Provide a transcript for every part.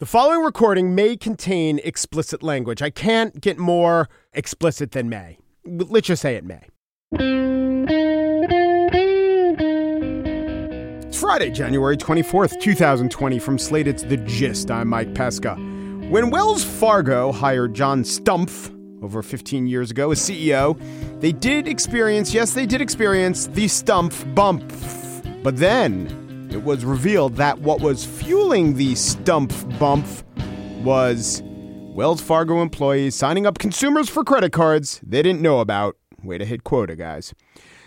The following recording may contain explicit language. I can't get more explicit than may. Let's just say it may. It's Friday, January 24th, 2020. From Slate, it's The Gist. I'm Mike Pesca. When Wells Fargo hired John Stumpf over 15 years ago as CEO, they did experience, the Stumpf bump. But then it was revealed that what was fueling the Stumpf bump was Wells Fargo employees signing up consumers for credit cards they didn't know about. Way to hit quota, guys.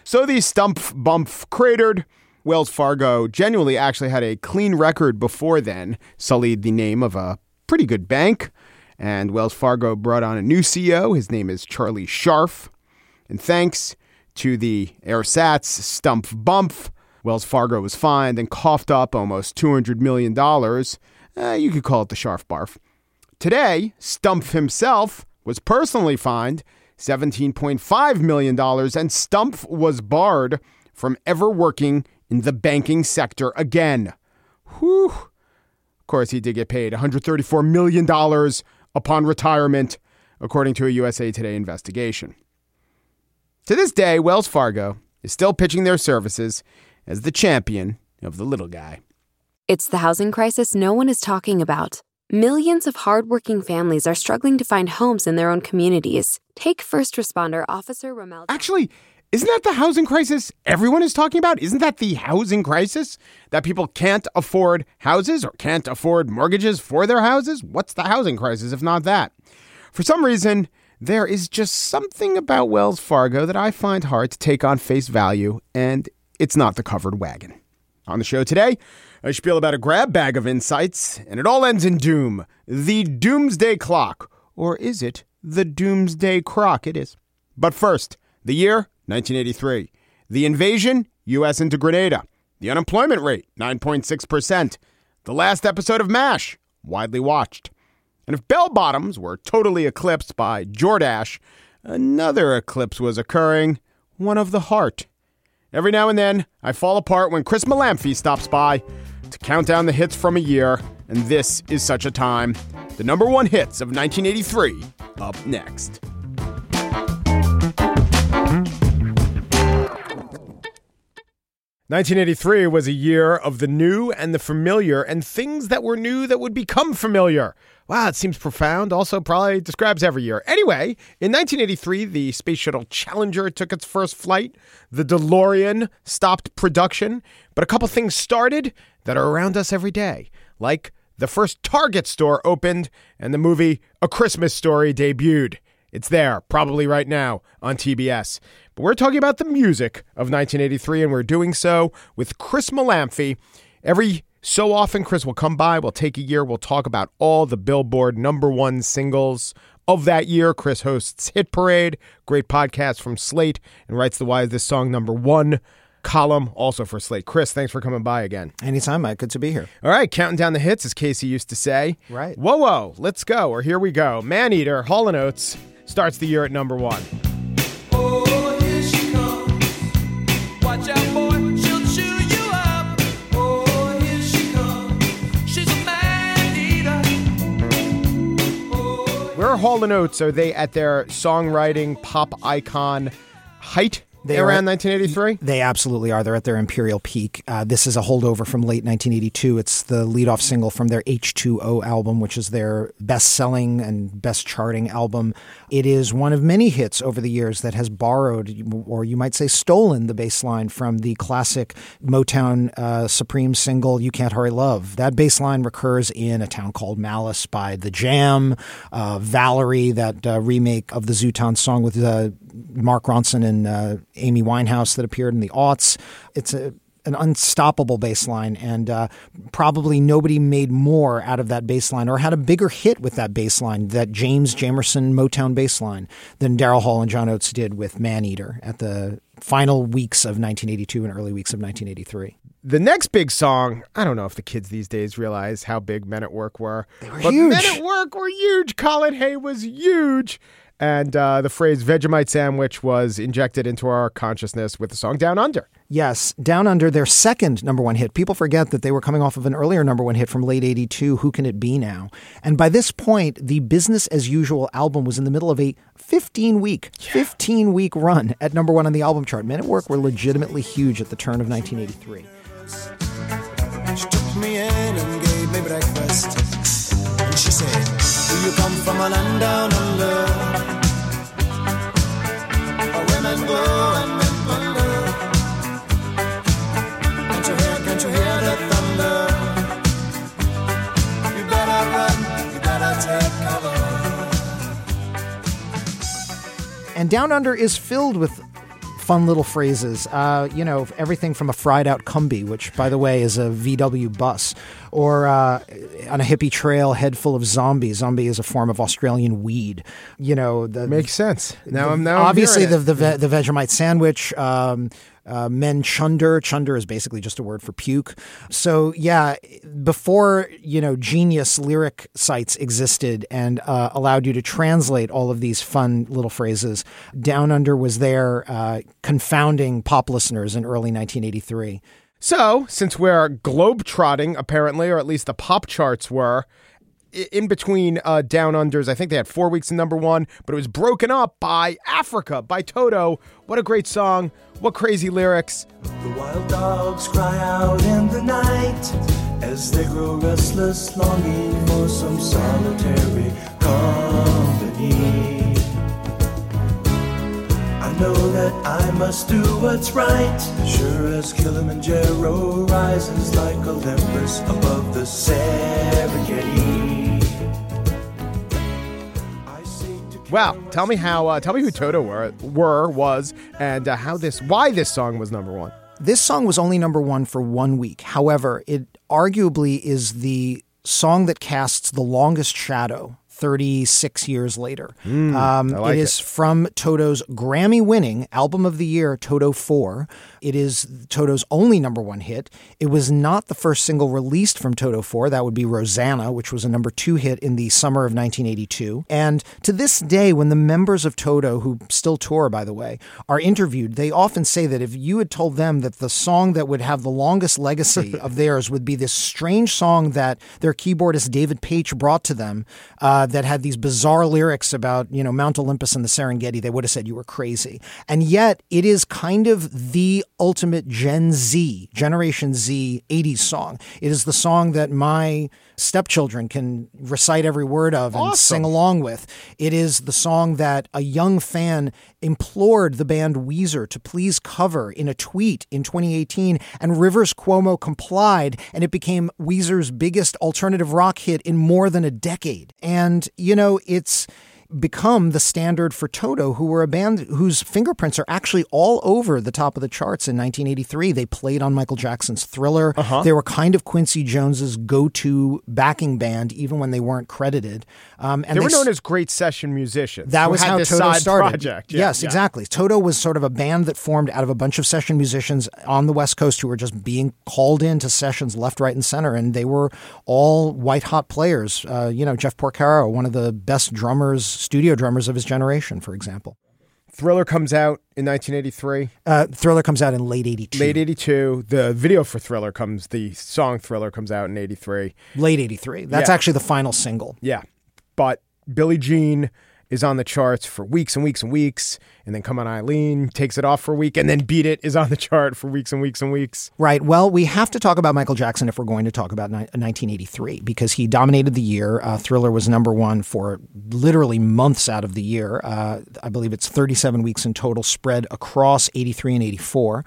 So the Stumpf bump cratered. Wells Fargo genuinely actually had a clean record before then, sullied the name of a pretty good bank. And Wells Fargo brought on a new CEO. His name is Charlie Scharf. And thanks to the ersatz Stumpf bump, Wells Fargo was fined and coughed up almost $200 million. You could call it the Scharf barf. Today, Stumpf himself was personally fined $17.5 million, and Stumpf was barred from ever working in the banking sector again. Whew. Of course, he did get paid $134 million upon retirement, according to a USA Today investigation. To this day, Wells Fargo is still pitching their services as the champion of the little guy. It's the housing crisis no one is talking about. Millions of hardworking families are struggling to find homes in their own communities. Take first responder Officer Ramel. Actually, isn't that the housing crisis everyone is talking about? Isn't that the housing crisis? That people can't afford houses or can't afford mortgages for their houses? What's the housing crisis if not that? For some reason, there is just something about Wells Fargo that I find hard to take on face value, and it's not the covered wagon. On the show today, I spiel about a grab bag of insights, and it all ends in doom. The doomsday clock. Or is it the doomsday crock? It is. But first, the year, 1983. The invasion, U.S. into Grenada. The unemployment rate, 9.6%. The last episode of MASH, widely watched. And if bell bottoms were totally eclipsed by Jordache, another eclipse was occurring, one of the heart. Every now and then, I fall apart when Chris Molanphy stops by to count down the hits from a year, and this is such a time. The number one hits of 1983, up next. Mm-hmm. 1983 was a year of the new and the familiar and things that were new that would become familiar. Wow, it seems profound. Also, probably describes every year. Anyway, in 1983, the Space Shuttle Challenger took its first flight. The DeLorean stopped production. But a couple things started that are around us every day, like the first Target store opened and the movie A Christmas Story debuted. It's there, probably right now, on TBS. But we're talking about the music of 1983, and we're doing so with Chris Molanphy. Every so often, Chris will come by, we'll take a year, we'll talk about all the Billboard #1 singles of that year. Chris hosts Hit Parade, great podcast from Slate, and writes the Why Is This Song #1 column, also for Slate. Chris, thanks for coming by again. Anytime, Mike. Good to be here. All right, counting down the hits, as Casey used to say. Right. Whoa, let's go, or here we go. Maneater, Hall & Oates, starts the year at #1. Oh, here she comes. Watch out, boy. She'll chew you up. Oh, here she comes. She's a man-eater. Oh, where are Hall & Oates? Are they at their songwriting pop icon height? They around 1983? They absolutely are. They're at their imperial peak. This is a holdover from late 1982. It's the leadoff single from their H2O album, which is their best-selling and best-charting album. It is one of many hits over the years that has borrowed, or you might say stolen, the bass line from the classic Motown Supreme single, You Can't Hurry Love. That bass line recurs in A Town Called Malice by The Jam, Valerie, that remake of the Zooton song with Mark Ronson and Amy Winehouse that appeared in the aughts. It's an unstoppable bass line, and probably nobody made more out of that bass line or had a bigger hit with that bass line, that James Jamerson Motown bass line, than Daryl Hall and John Oates did with Maneater at the final weeks of 1982 and early weeks of 1983. The next big song, I don't know if the kids these days realize how big Men at Work were. They were huge. Men at Work were huge. Colin Hay was huge. And the phrase Vegemite sandwich was injected into our consciousness with the song Down Under. Yes, Down Under, their second number one hit. People forget that they were coming off of an earlier number one hit from late 82, Who Can It Be Now? And by this point, the Business as Usual album was in the middle of a 15-week run at number one on the album chart. Men at Work were legitimately huge at the turn of 1983. She took me in and gave me breakfast. And she said, do you come from a land down under? Where women go and men wonder. Can't you hear the thunder? You better run, you better take cover. And Down Under is filled with fun little phrases, you know, everything from a fried out Cumbie, which by the way is a VW bus, or on a hippie trail, head full of zombie. Zombie is a form of Australian weed. You know, the, makes sense. Now obviously I'm the Vegemite sandwich. Men chunder. Chunder is basically just a word for puke. So yeah, before, you know, genius lyric sites existed and allowed you to translate all of these fun little phrases, Down Under was there, confounding pop listeners in early 1983. So since we're globetrotting, apparently, or at least the pop charts were, in between Down Unders, I think they had 4 weeks in number one, but it was broken up by Africa, by Toto. What a great song. What crazy lyrics. The wild dogs cry out in the night as they grow restless, longing for some solitary company. I know that I must do what's right, sure as Kilimanjaro rises like Olympus above the Serengeti. Wow, tell me how. Tell me who Toto was, and how this, why this song was number one. This song was only number one for 1 week. However, it arguably is the song that casts the longest shadow 36 years later. It is from Toto's Grammy-winning album of the year, Toto IV. It is Toto's only number one hit. It was not the first single released from Toto IV. That would be Rosanna, which was a number two hit in the summer of 1982. And to this day, when the members of Toto, who still tour, by the way, are interviewed, they often say that if you had told them that the song that would have the longest legacy of theirs would be this strange song that their keyboardist David Paich brought to them, that had these bizarre lyrics about, you know, Mount Olympus and the Serengeti, they would have said you were crazy. And yet it is kind of the ultimate Generation Z 80s song. It is the song that my stepchildren can recite every word of and sing along with. It is the song that a young fan implored the band Weezer to please cover in a tweet in 2018, and Rivers Cuomo complied, and it became Weezer's biggest alternative rock hit in more than a decade. And, you know, it's become the standard for Toto, who were a band whose fingerprints are actually all over the top of the charts in 1983. They played on Michael Jackson's Thriller. They were kind of Quincy Jones's go-to backing band, even when they weren't credited. And they were known as great session musicians. That was how Toto started. Project. Yeah, yes, yeah. Exactly. Toto was sort of a band that formed out of a bunch of session musicians on the West Coast who were just being called into sessions left, right, and center, and they were all white-hot players. You know, Jeff Porcaro, one of the best studio drummers of his generation, for example. Thriller comes out in 1983. Thriller comes out in late 82. Late 82. The video for Thriller the song Thriller comes out in 83. Late 83. That's actually the final single. Yeah. But Billie Jean is on the charts for weeks and weeks and weeks, and then Come On Eileen takes it off for a week, and then Beat It is on the chart for weeks and weeks and weeks. Right. Well, we have to talk about Michael Jackson if we're going to talk about 1983, because he dominated the year. Thriller was number one for literally months out of the year. I believe it's 37 weeks in total, spread across 83 and 84.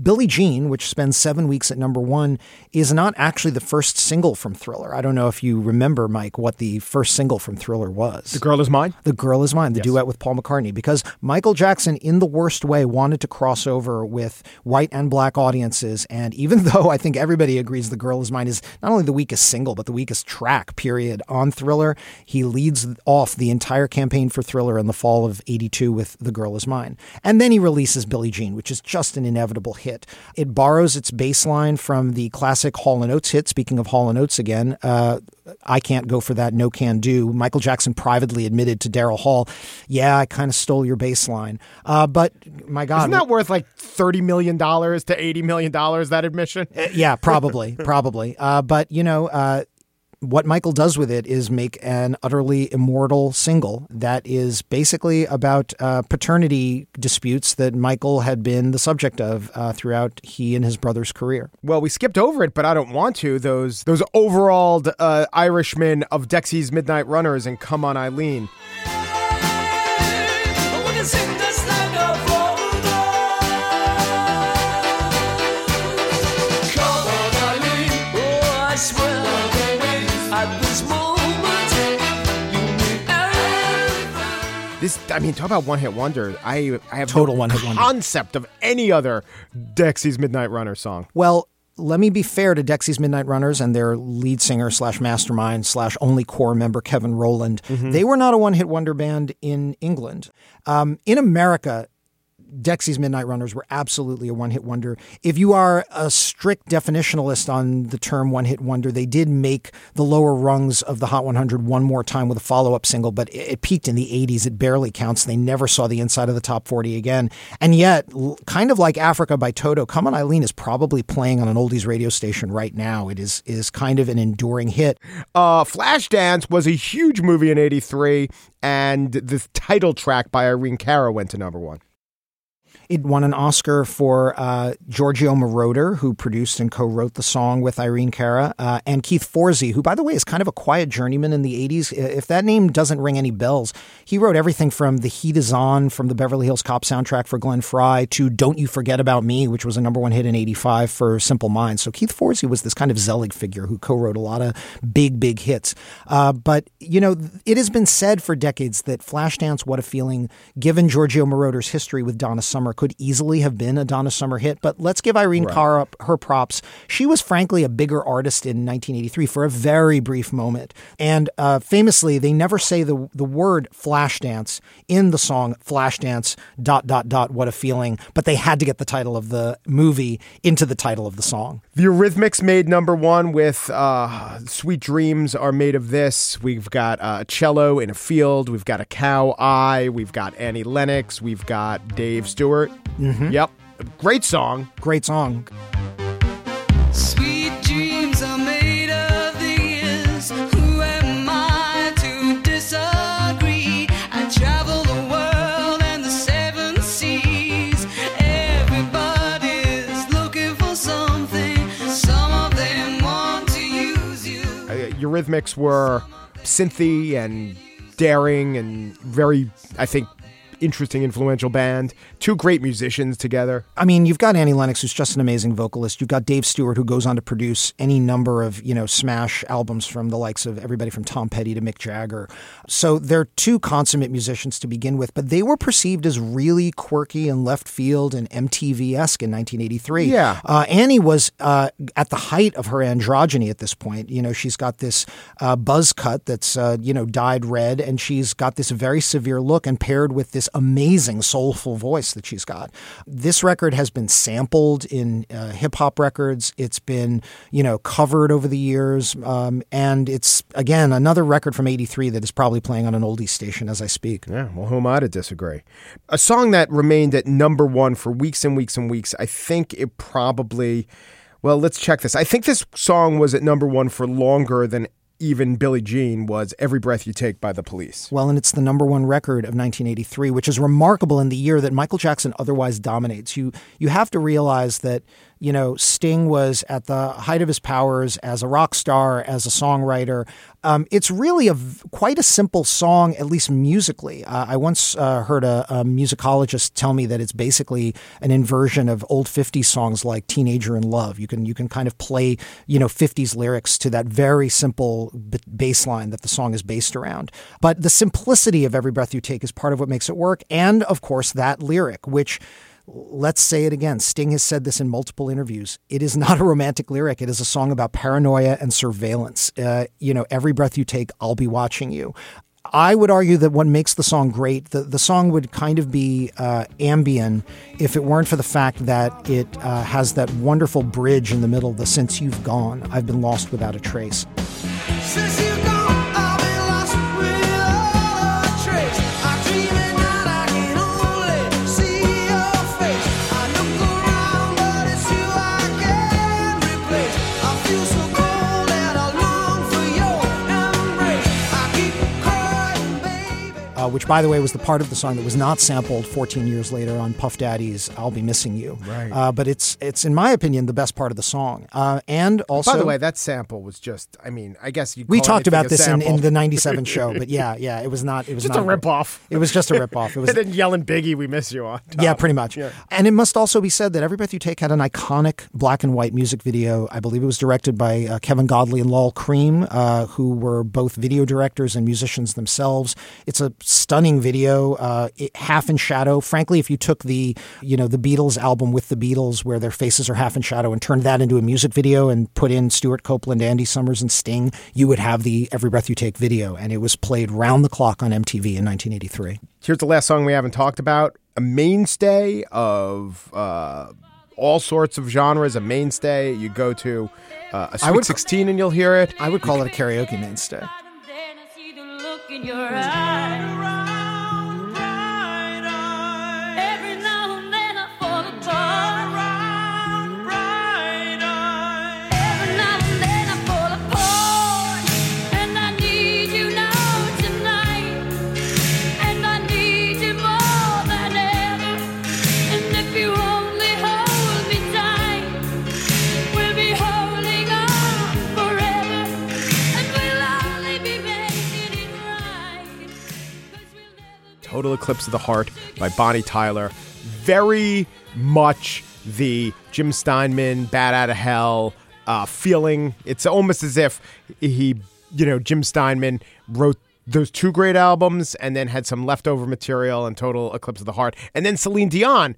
Billie Jean, which spends 7 weeks at number one, is not actually the first single from Thriller. I don't know if you remember, Mike, what the first single from Thriller was. The Girl Is Mine? The Girl Is Mine, the duet with Paul McCartney, because Michael Jackson, in the worst way, wanted to cross over with white and black audiences. And even though I think everybody agrees The Girl Is Mine is not only the weakest single, but the weakest track, period, on Thriller, he leads off the entire campaign for Thriller in the fall of 82 with The Girl Is Mine. And then he releases Billie Jean, which is just an inevitable hit. It borrows its bass line from the classic Hall & Oates hit. Speaking of Hall & Oates again, I Can't Go For That, No Can Do. Michael Jackson privately admitted to Daryl Hall, yeah, I kind of stole your bass line. But my God. Isn't that worth like $30 million to $80 million, that admission? Yeah, probably, probably. But, you know, what Michael does with it is make an utterly immortal single that is basically about paternity disputes that Michael had been the subject of throughout he and his brother's career. Well, we skipped over it, but I don't want to. Those overalled Irishmen of Dexy's Midnight Runners and Come On Eileen. I mean, talk about one-hit wonder. I have total no one-hit wonder concept of any other Dexy's Midnight Runner song. Well, let me be fair to Dexy's Midnight Runners and their lead singer slash mastermind slash only core member, Kevin Rowland. Mm-hmm. They were not a one-hit wonder band in England. In America, Dexy's Midnight Runners were absolutely a one-hit wonder. If you are a strict definitionalist on the term one-hit wonder, they did make the lower rungs of the Hot 100 one more time with a follow-up single, but it peaked in the 80s. It barely counts. They never saw the inside of the top 40 again. And yet, kind of like Africa by Toto, Come On Eileen is probably playing on an oldies radio station right now. It is kind of an enduring hit. Flashdance was a huge movie in 83, and the title track by Irene Cara went to number one. It won an Oscar for Giorgio Moroder, who produced and co-wrote the song with Irene Cara, and Keith Forsey, who, by the way, is kind of a quiet journeyman in the 80s. If that name doesn't ring any bells, he wrote everything from The Heat Is On, from the Beverly Hills Cop soundtrack for Glenn Frey, to Don't You Forget About Me, which was a number one hit in 85 for Simple Minds. So Keith Forsey was this kind of Zelig figure who co-wrote a lot of big, big hits. But, you know, it has been said for decades that Flashdance, What a Feeling, given Giorgio Moroder's history with Donna Summer, could easily have been a Donna Summer hit, but let's give Irene Cara her props. She was frankly a bigger artist in 1983 for a very brief moment. And famously, they never say the word Flashdance in the song Flashdance ... What a Feeling, but they had to get the title of the movie into the title of the song. The Eurythmics made number one with Sweet Dreams Are Made of This. We've got Cello in a Field. We've got A Cow Eye. We've got Annie Lennox. We've got Dave Stewart. Mm-hmm. Yep. Great song. Great song. Sweet dreams are made of these. Who am I to disagree? I travel the world and the seven seas. Everybody's looking for something. Some of them want to use you. Eurythmics were synthy and daring and very, I think, interesting, influential band. Two great musicians together. I mean, you've got Annie Lennox, who's just an amazing vocalist. You've got Dave Stewart, who goes on to produce any number of, you know, smash albums from the likes of everybody from Tom Petty to Mick Jagger. So they're two consummate musicians to begin with, but they were perceived as really quirky and left field and MTV-esque in 1983. Yeah. Annie was at the height of her androgyny at this point. You know, she's got this buzz cut that's, you know, dyed red, and she's got this very severe look and paired with this amazing soulful voice that she's got. This record has been sampled in hip hop records. It's been, you know, covered over the years. And it's, again, another record from 83 that is probably playing on an oldies station as I speak. Yeah, well, who am I to disagree? A song that remained at number one for weeks and weeks and weeks. I think it probably, well, let's check this. I think this song was at number one for longer than even Billie Jean was, Every Breath You Take by The Police. Well, and it's the number one record of 1983, which is remarkable in the year that Michael Jackson otherwise dominates. You have to realize that, you know, Sting was at the height of his powers as a rock star, as a songwriter. It's really quite a simple song, at least musically. I once heard a musicologist tell me that it's basically an inversion of old 50s songs like Teenager in Love. You can kind of play, you know, 50s lyrics to that very simple bass line that the song is based around. But the simplicity of Every Breath You Take is part of what makes it work. And, of course, that lyric, which... let's say it again. Sting has said this in multiple interviews. It is not a romantic lyric. It is a song about paranoia and surveillance. You know, every breath you take, I'll be watching you. I would argue that what makes the song great, the song would kind of be ambient if it weren't for the fact that it has that wonderful bridge in the middle, the since you've gone, I've been lost without a trace. Since you've gone, I've been lost without a trace. which, by the way, was the part of the song that was not sampled 14 years later on Puff Daddy's I'll Be Missing You. Right. But it's, in my opinion, the best part of the song. And also... By the way, that sample was just, I mean, I guess you we talked about this in the 97 show, but yeah, it was not... It was just not a rip-off. It was just a rip-off. It was, and then yelling Biggie, we miss you on top. Yeah, pretty much. Yeah. And it must also be said that Every Breath You Take had an iconic black and white music video. I believe it was directed by Kevin Godley and Lal Cream, who were both video directors and musicians themselves. It's a stunning video, half in shadow. Frankly, if you took the, you know, the Beatles album with the Beatles, where their faces are half in shadow, and turned that into a music video and put in Stuart Copeland, Andy Summers, and Sting, you would have the Every Breath You Take video. And it was played round the clock on MTV in 1983. Here's the last song we haven't talked about. A mainstay of all sorts of genres, a mainstay. You go to a Sweet 16 and you'll hear it. I would call it a karaoke mainstay. In your eyes, every now and then I fall apart. Every now and then I fall apart, and I need you now tonight, and I need you more than ever. And if you only hold me tight, we'll be holding on forever, and we'll only be making it right. Total Eclipse of the Heart by Bonnie Tyler. Very much the Jim Steinman, Bat Out of Hell feeling. It's almost as if Jim Steinman wrote those two great albums and then had some leftover material and Total Eclipse of the Heart. And then Celine Dion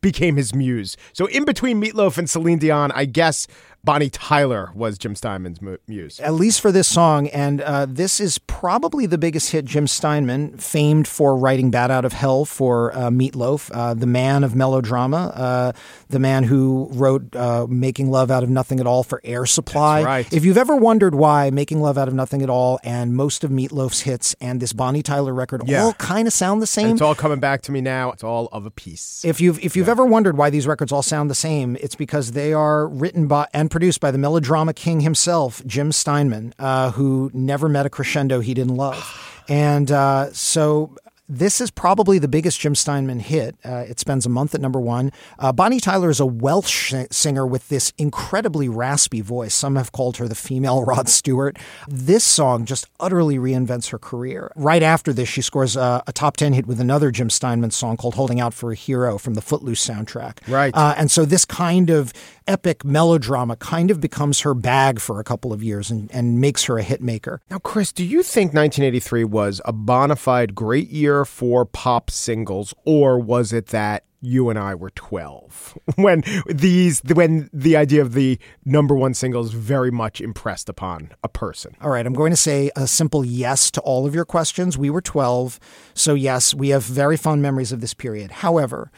became his muse. So in between Meatloaf and Celine Dion, I guess Bonnie Tyler was Jim Steinman's muse. At least for this song. And this is probably the biggest hit Jim Steinman, famed for writing Bat Out of Hell for Meatloaf, the man of melodrama, the man who wrote Making Love Out of Nothing at All for Air Supply. That's right. If you've ever wondered why Making Love Out of Nothing at All and most of Meatloaf's hits and this Bonnie Tyler record all kind of sound the same. And it's all coming back to me now. It's all of a piece. If you've ever wondered why these records all sound the same, it's because they are written by and produced by the melodrama king himself, Jim Steinman, who never met a crescendo he didn't love. And so this is probably the biggest Jim Steinman hit. It spends a month at number one. Bonnie Tyler is a Welsh singer with this incredibly raspy voice. Some have called her the female Rod Stewart. This song just utterly reinvents her career. Right after this, she scores a top 10 hit with another Jim Steinman song called Holding Out for a Hero from the Footloose soundtrack. Right. And so this kind of epic melodrama kind of becomes her bag for a couple of years and makes her a hit maker. Now, Chris, do you think 1983 was a bona fide great year for pop singles, or was it that you and I were 12 when the idea of the number one singles very much impressed upon a person? All right, I'm going to say a simple yes to all of your questions. We were 12, so yes, we have very fond memories of this period. However,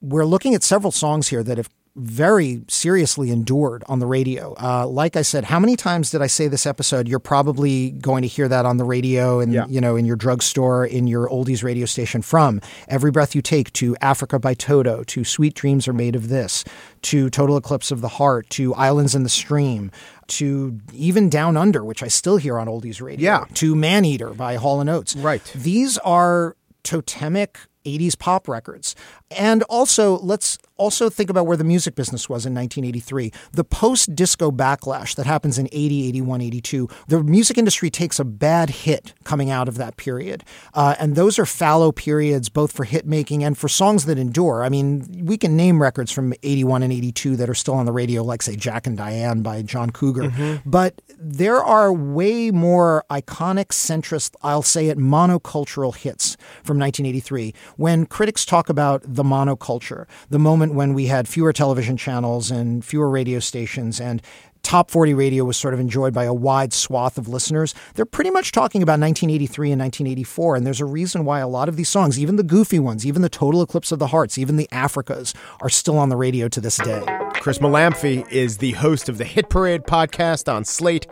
we're looking at several songs here that have very seriously endured on the radio. Like I said, how many times did I say this episode? You're probably going to hear that on the radio and, in your drugstore, in your oldies radio station, from Every Breath You Take to Africa by Toto, to Sweet Dreams Are Made of This, to Total Eclipse of the Heart, to Islands in the Stream, to even Down Under, which I still hear on oldies radio, to Man Eater by Hall and Oates. Right. These are totemic 80s pop records. And also, let's also think about where the music business was in 1983. The post-disco backlash that happens in 80, 81, 82, the music industry takes a bad hit coming out of that period. And those are fallow periods, both for hit making and for songs that endure. I mean, we can name records from 81 and 82 that are still on the radio, like, say, Jack and Diane by John Cougar. Mm-hmm. But there are way more iconic, centrist, I'll say it, monocultural hits from 1983. When critics talk about the monoculture, the moment when we had fewer television channels and fewer radio stations and Top 40 radio was sort of enjoyed by a wide swath of listeners, they're pretty much talking about 1983 and 1984. And there's a reason why a lot of these songs, even the goofy ones, even the Total Eclipse of the Hearts, even the Africas, are still on the radio to this day. Chris Molanphy is the host of the Hit Parade podcast on Slate.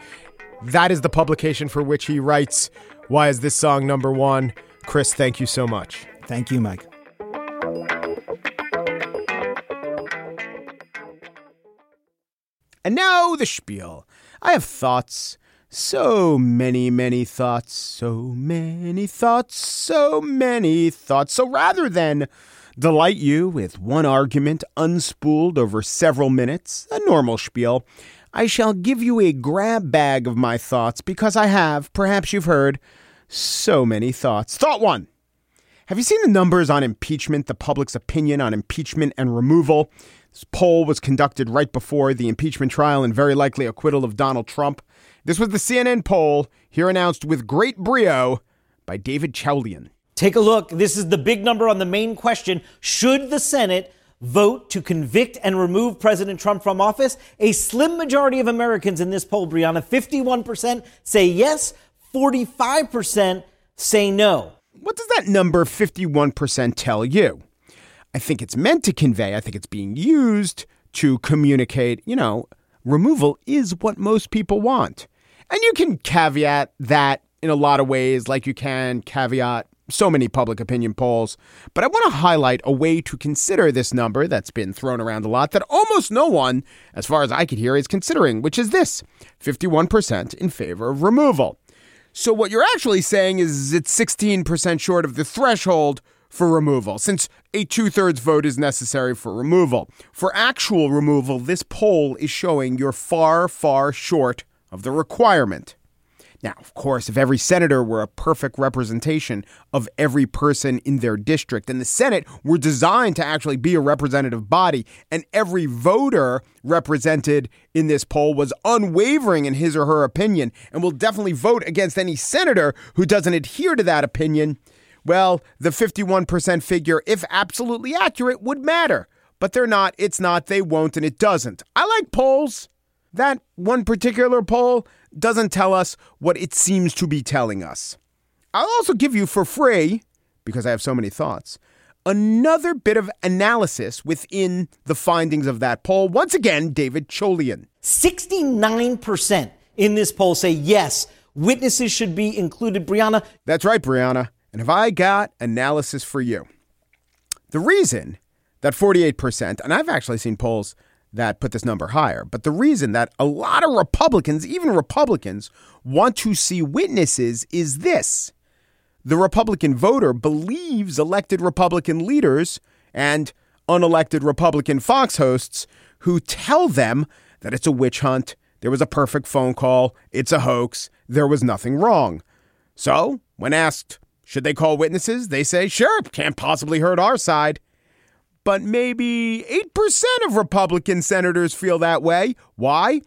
That is the publication for which he writes. Why is this song number one? Chris, thank you so much. Thank you, Mike. And now the spiel. I have thoughts, So many, many thoughts, so many thoughts, so many thoughts. So rather than delight you with one argument unspooled over several minutes, a normal spiel, I shall give you a grab bag of my thoughts because I have, perhaps you've heard, so many thoughts. Thought one. Have you seen the numbers on impeachment, the public's opinion on impeachment and removal? This poll was conducted right before the impeachment trial and very likely acquittal of Donald Trump. This was the CNN poll, here announced with great brio by David Chaulian. Take a look. This is the big number on the main question. Should the Senate vote to convict and remove President Trump from office? A slim majority of Americans in this poll, Brianna, 51% say yes, 45% say no. What does that number 51% tell you? I think it's meant to convey, I think it's being used to communicate, removal is what most people want. And you can caveat that in a lot of ways, like you can caveat so many public opinion polls. But I want to highlight a way to consider this number that's been thrown around a lot that almost no one, as far as I could hear, is considering, which is this, 51% in favor of removal. So what you're actually saying is it's 16% short of the threshold for removal, since a 2/3 vote is necessary for removal. For actual removal, this poll is showing you're far, far short of the requirement. Now, of course, if every senator were a perfect representation of every person in their district, and the Senate were designed to actually be a representative body, and every voter represented in this poll was unwavering in his or her opinion and will definitely vote against any senator who doesn't adhere to that opinion, well, the 51% figure, if absolutely accurate, would matter. But they're not, it's not, they won't, and it doesn't. I like polls. That one particular poll doesn't tell us what it seems to be telling us. I'll also give you for free, because I have so many thoughts, another bit of analysis within the findings of that poll. Once again, David Chaulian. 69% in this poll say yes, witnesses should be included, Brianna. That's right, Brianna. And have I got analysis for you? The reason that 48%, and I've actually seen polls that put this number higher, but the reason that a lot of Republicans, even Republicans, want to see witnesses is this. The Republican voter believes elected Republican leaders and unelected Republican Fox hosts who tell them that it's a witch hunt, there was a perfect phone call, it's a hoax, there was nothing wrong. So, when asked, should they call witnesses? They say, sure, can't possibly hurt our side. But maybe 8% of Republican senators feel that way. Why?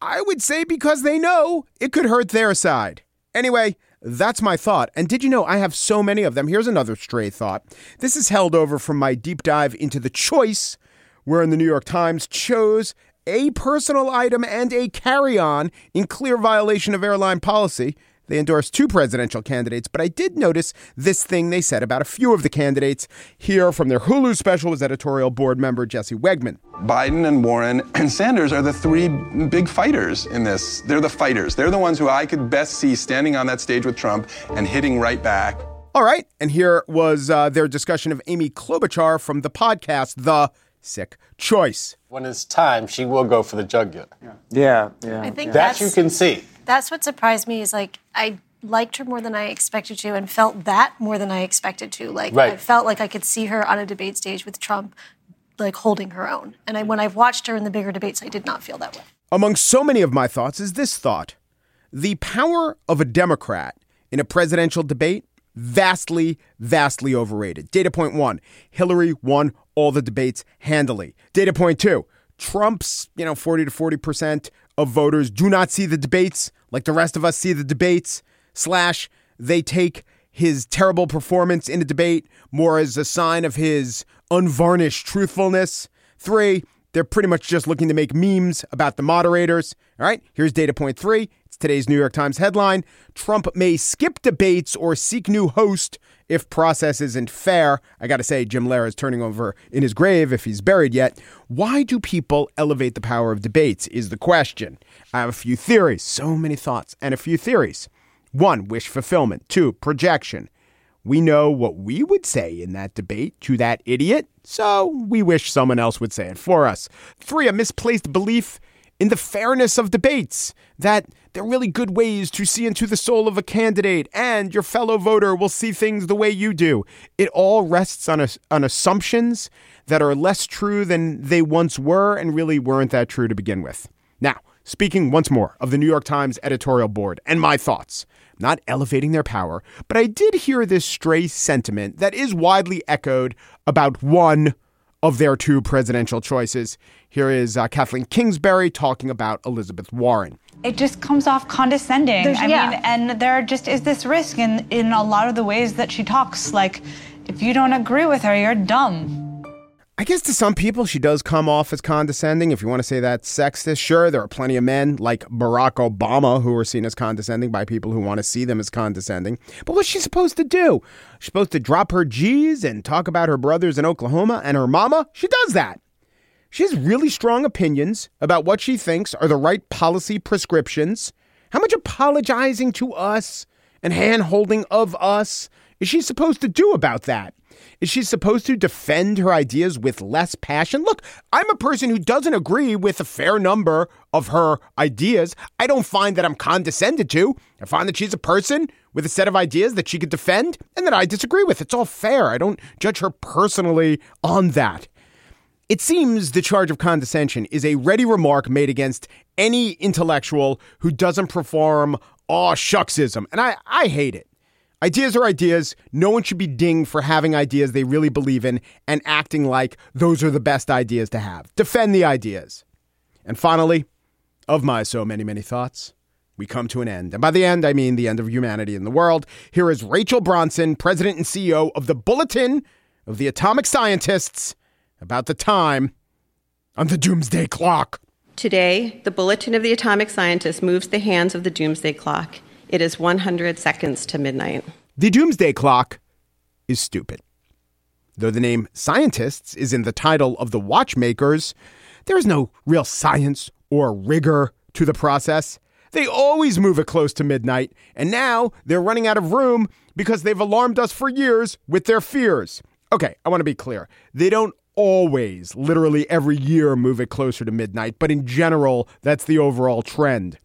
I would say because they know it could hurt their side. Anyway, that's my thought. And did you know I have so many of them? Here's another stray thought. This is held over from my deep dive into the choice, wherein the New York Times chose a personal item and a carry-on in clear violation of airline policy. They endorsed two presidential candidates, but I did notice this thing they said about a few of the candidates. Here from their Hulu special was editorial board member Jesse Wegman. Biden and Warren and Sanders are the three big fighters in this. They're the fighters. They're the ones who I could best see standing on that stage with Trump and hitting right back. All right. And here was their discussion of Amy Klobuchar from the podcast, The Sick Choice. When it's time, she will go for the jugular. Yeah. I think that you can see. That's what surprised me is, I liked her more than I expected to and felt that more than I expected to. Right. I felt like I could see her on a debate stage with Trump, holding her own. And when I've watched her in the bigger debates, I did not feel that way. Among so many of my thoughts is this thought. The power of a Democrat in a presidential debate, vastly, vastly overrated. Data point one, Hillary won all the debates handily. Data point two, Trump's, 40 to 40% of voters do not see the debates. Like the rest of us see the debates, / they take his terrible performance in a debate more as a sign of his unvarnished truthfulness. 3, they're pretty much just looking to make memes about the moderators. All right, here's data point 3. It's today's New York Times headline. Trump may skip debates or seek new host if process isn't fair. I got to say, Jim Lehrer is turning over in his grave if he's buried yet. Why do people elevate the power of debates is the question. I have a few theories, so many thoughts, and a few theories. 1, wish fulfillment. 2, projection. We know what we would say in that debate to that idiot, so we wish someone else would say it for us. 3, a misplaced belief in the fairness of debates, that they're really good ways to see into the soul of a candidate, and your fellow voter will see things the way you do. It all rests on assumptions that are less true than they once were and really weren't that true to begin with. Now, speaking once more of the New York Times editorial board and my thoughts, not elevating their power, but I did hear this stray sentiment that is widely echoed about one of their two presidential choices. Here is Kathleen Kingsbury talking about Elizabeth Warren. It just comes off condescending. And there just is this risk in a lot of the ways that she talks. Like, if you don't agree with her, you're dumb. I guess to some people, she does come off as condescending. If you want to say that's sexist, sure, there are plenty of men like Barack Obama who are seen as condescending by people who want to see them as condescending. But what's she supposed to do? She's supposed to drop her G's and talk about her brothers in Oklahoma and her mama? She does that. She has really strong opinions about what she thinks are the right policy prescriptions. How much apologizing to us and hand-holding of us is she supposed to do about that? Is she supposed to defend her ideas with less passion? Look, I'm a person who doesn't agree with a fair number of her ideas. I don't find that I'm condescended to. I find that she's a person with a set of ideas that she could defend and that I disagree with. It's all fair. I don't judge her personally on that. It seems the charge of condescension is a ready remark made against any intellectual who doesn't perform aw shucksism. And I hate it. Ideas are ideas. No one should be dinged for having ideas they really believe in and acting like those are the best ideas to have. Defend the ideas. And finally, of my so many, many thoughts, we come to an end. And by the end, I mean the end of humanity and the world. Here is Rachel Bronson, president and CEO of the Bulletin of the Atomic Scientists, about the time on the doomsday clock. Today, the Bulletin of the Atomic Scientists moves the hands of the doomsday clock. It is 100 seconds to midnight. The doomsday clock is stupid. Though the name scientists is in the title of the watchmakers, there is no real science or rigor to the process. They always move it close to midnight, and now they're running out of room because they've alarmed us for years with their fears. Okay, I want to be clear. They don't always, literally every year, move it closer to midnight, but in general, that's the overall trend.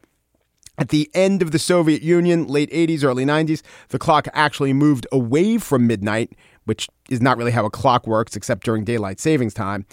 At the end of the Soviet Union, late 80s, early 90s, the clock actually moved away from midnight, which is not really how a clock works, except during daylight savings time.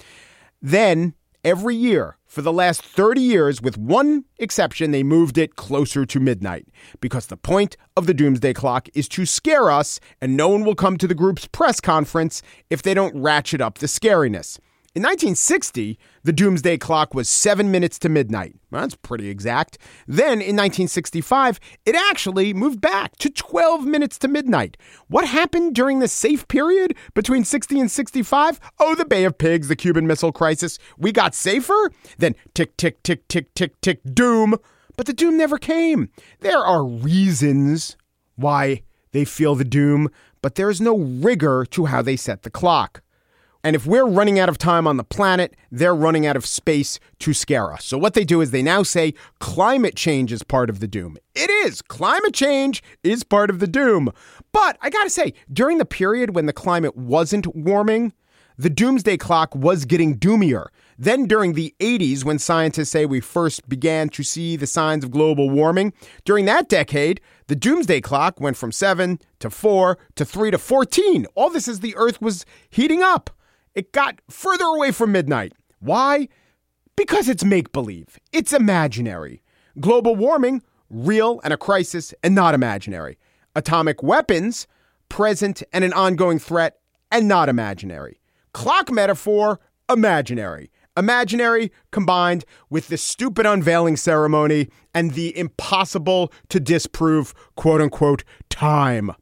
Then, every year, for the last 30 years, with one exception, they moved it closer to midnight, because the point of the doomsday clock is to scare us, and no one will come to the group's press conference if they don't ratchet up the scariness. In 1960, the doomsday clock was 7 minutes to midnight. Well, that's pretty exact. Then in 1965, it actually moved back to 12 minutes to midnight. What happened during the safe period between 60 and 65? Oh, the Bay of Pigs, the Cuban Missile Crisis. We got safer? Then tick, tick, tick, tick, tick, tick, doom. But the doom never came. There are reasons why they feel the doom, but there is no rigor to how they set the clock. And if we're running out of time on the planet, they're running out of space to scare us. So what they do is they now say climate change is part of the doom. It is. Climate change is part of the doom. But I got to say, during the period when the climate wasn't warming, the doomsday clock was getting doomier. Then during the 80s, when scientists say we first began to see the signs of global warming, during that decade, the doomsday clock went from 7 to 4 to 3 to 14. All this as the Earth was heating up. It got further away from midnight. Why? Because it's make-believe. It's imaginary. Global warming, real and a crisis and not imaginary. Atomic weapons, present and an ongoing threat and not imaginary. Clock metaphor, imaginary. Imaginary combined with the stupid unveiling ceremony and the impossible to disprove, quote-unquote, time.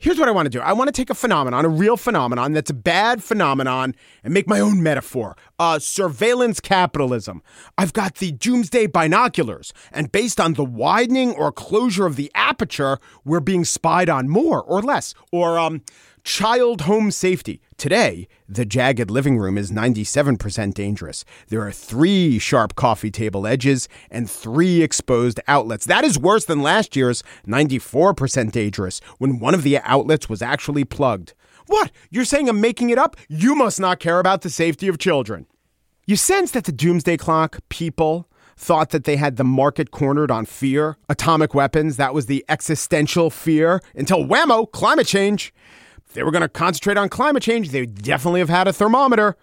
Here's what I want to do. I want to take a phenomenon, a real phenomenon that's a bad phenomenon, and make my own metaphor. Surveillance capitalism. I've got the doomsday binoculars, and based on the widening or closure of the aperture, we're being spied on more or less. Or child home safety. Today, the jagged living room is 97% dangerous. There are 3 sharp coffee table edges and 3 exposed outlets. That is worse than last year's 94% dangerous, when one of the outlets was actually plugged. What? You're saying I'm making it up? You must not care about the safety of children. You sense that the doomsday clock people thought that they had the market cornered on fear. Atomic weapons, that was the existential fear. Until whammo, climate change. If they were going to concentrate on climate change, they would definitely have had a thermometer.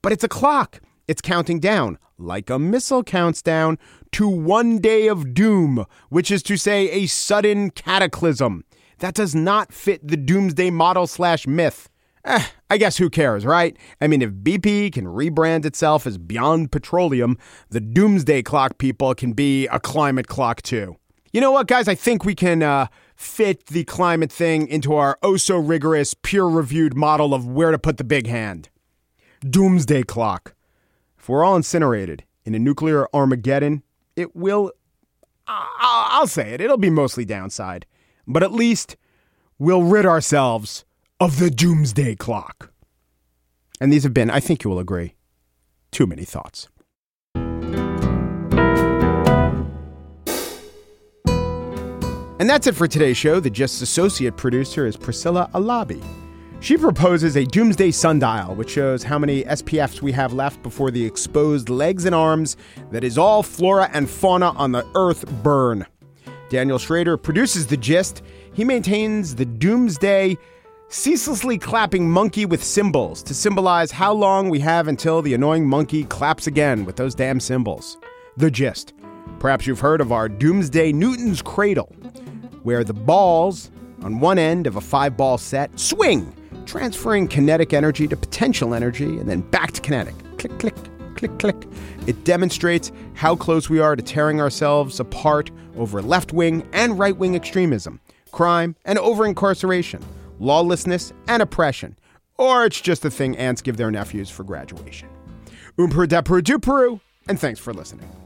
But it's a clock. It's counting down, like a missile counts down, to one day of doom, which is to say a sudden cataclysm. That does not fit the doomsday model / myth. I guess who cares, right? I mean, if BP can rebrand itself as Beyond Petroleum, the doomsday clock people can be a climate clock too. You know what, guys? I think we can fit the climate thing into our oh-so-rigorous, peer-reviewed model of where to put the big hand. Doomsday clock. If we're all incinerated in a nuclear Armageddon, it will, I'll say it, it'll be mostly downside. But at least we'll rid ourselves of the doomsday clock. And these have been, I think you will agree, too many thoughts. And that's it for today's show. The Gist's associate producer is Priscilla Alabi. She proposes a doomsday sundial, which shows how many SPFs we have left before the exposed legs and arms that is all flora and fauna on the earth burn. Daniel Schrader produces The Gist. He maintains the doomsday ceaselessly clapping monkey with cymbals to symbolize how long we have until the annoying monkey claps again with those damn cymbals. The Gist. Perhaps you've heard of our doomsday Newton's cradle, where the balls on one end of a 5-ball set swing, transferring kinetic energy to potential energy and then back to kinetic. Click, click, click, click. It demonstrates how close we are to tearing ourselves apart over left-wing and right-wing extremism, crime and over-incarceration, lawlessness and oppression. Or it's just the thing aunts give their nephews for graduation. Oomperu, deperu, duperu, and thanks for listening.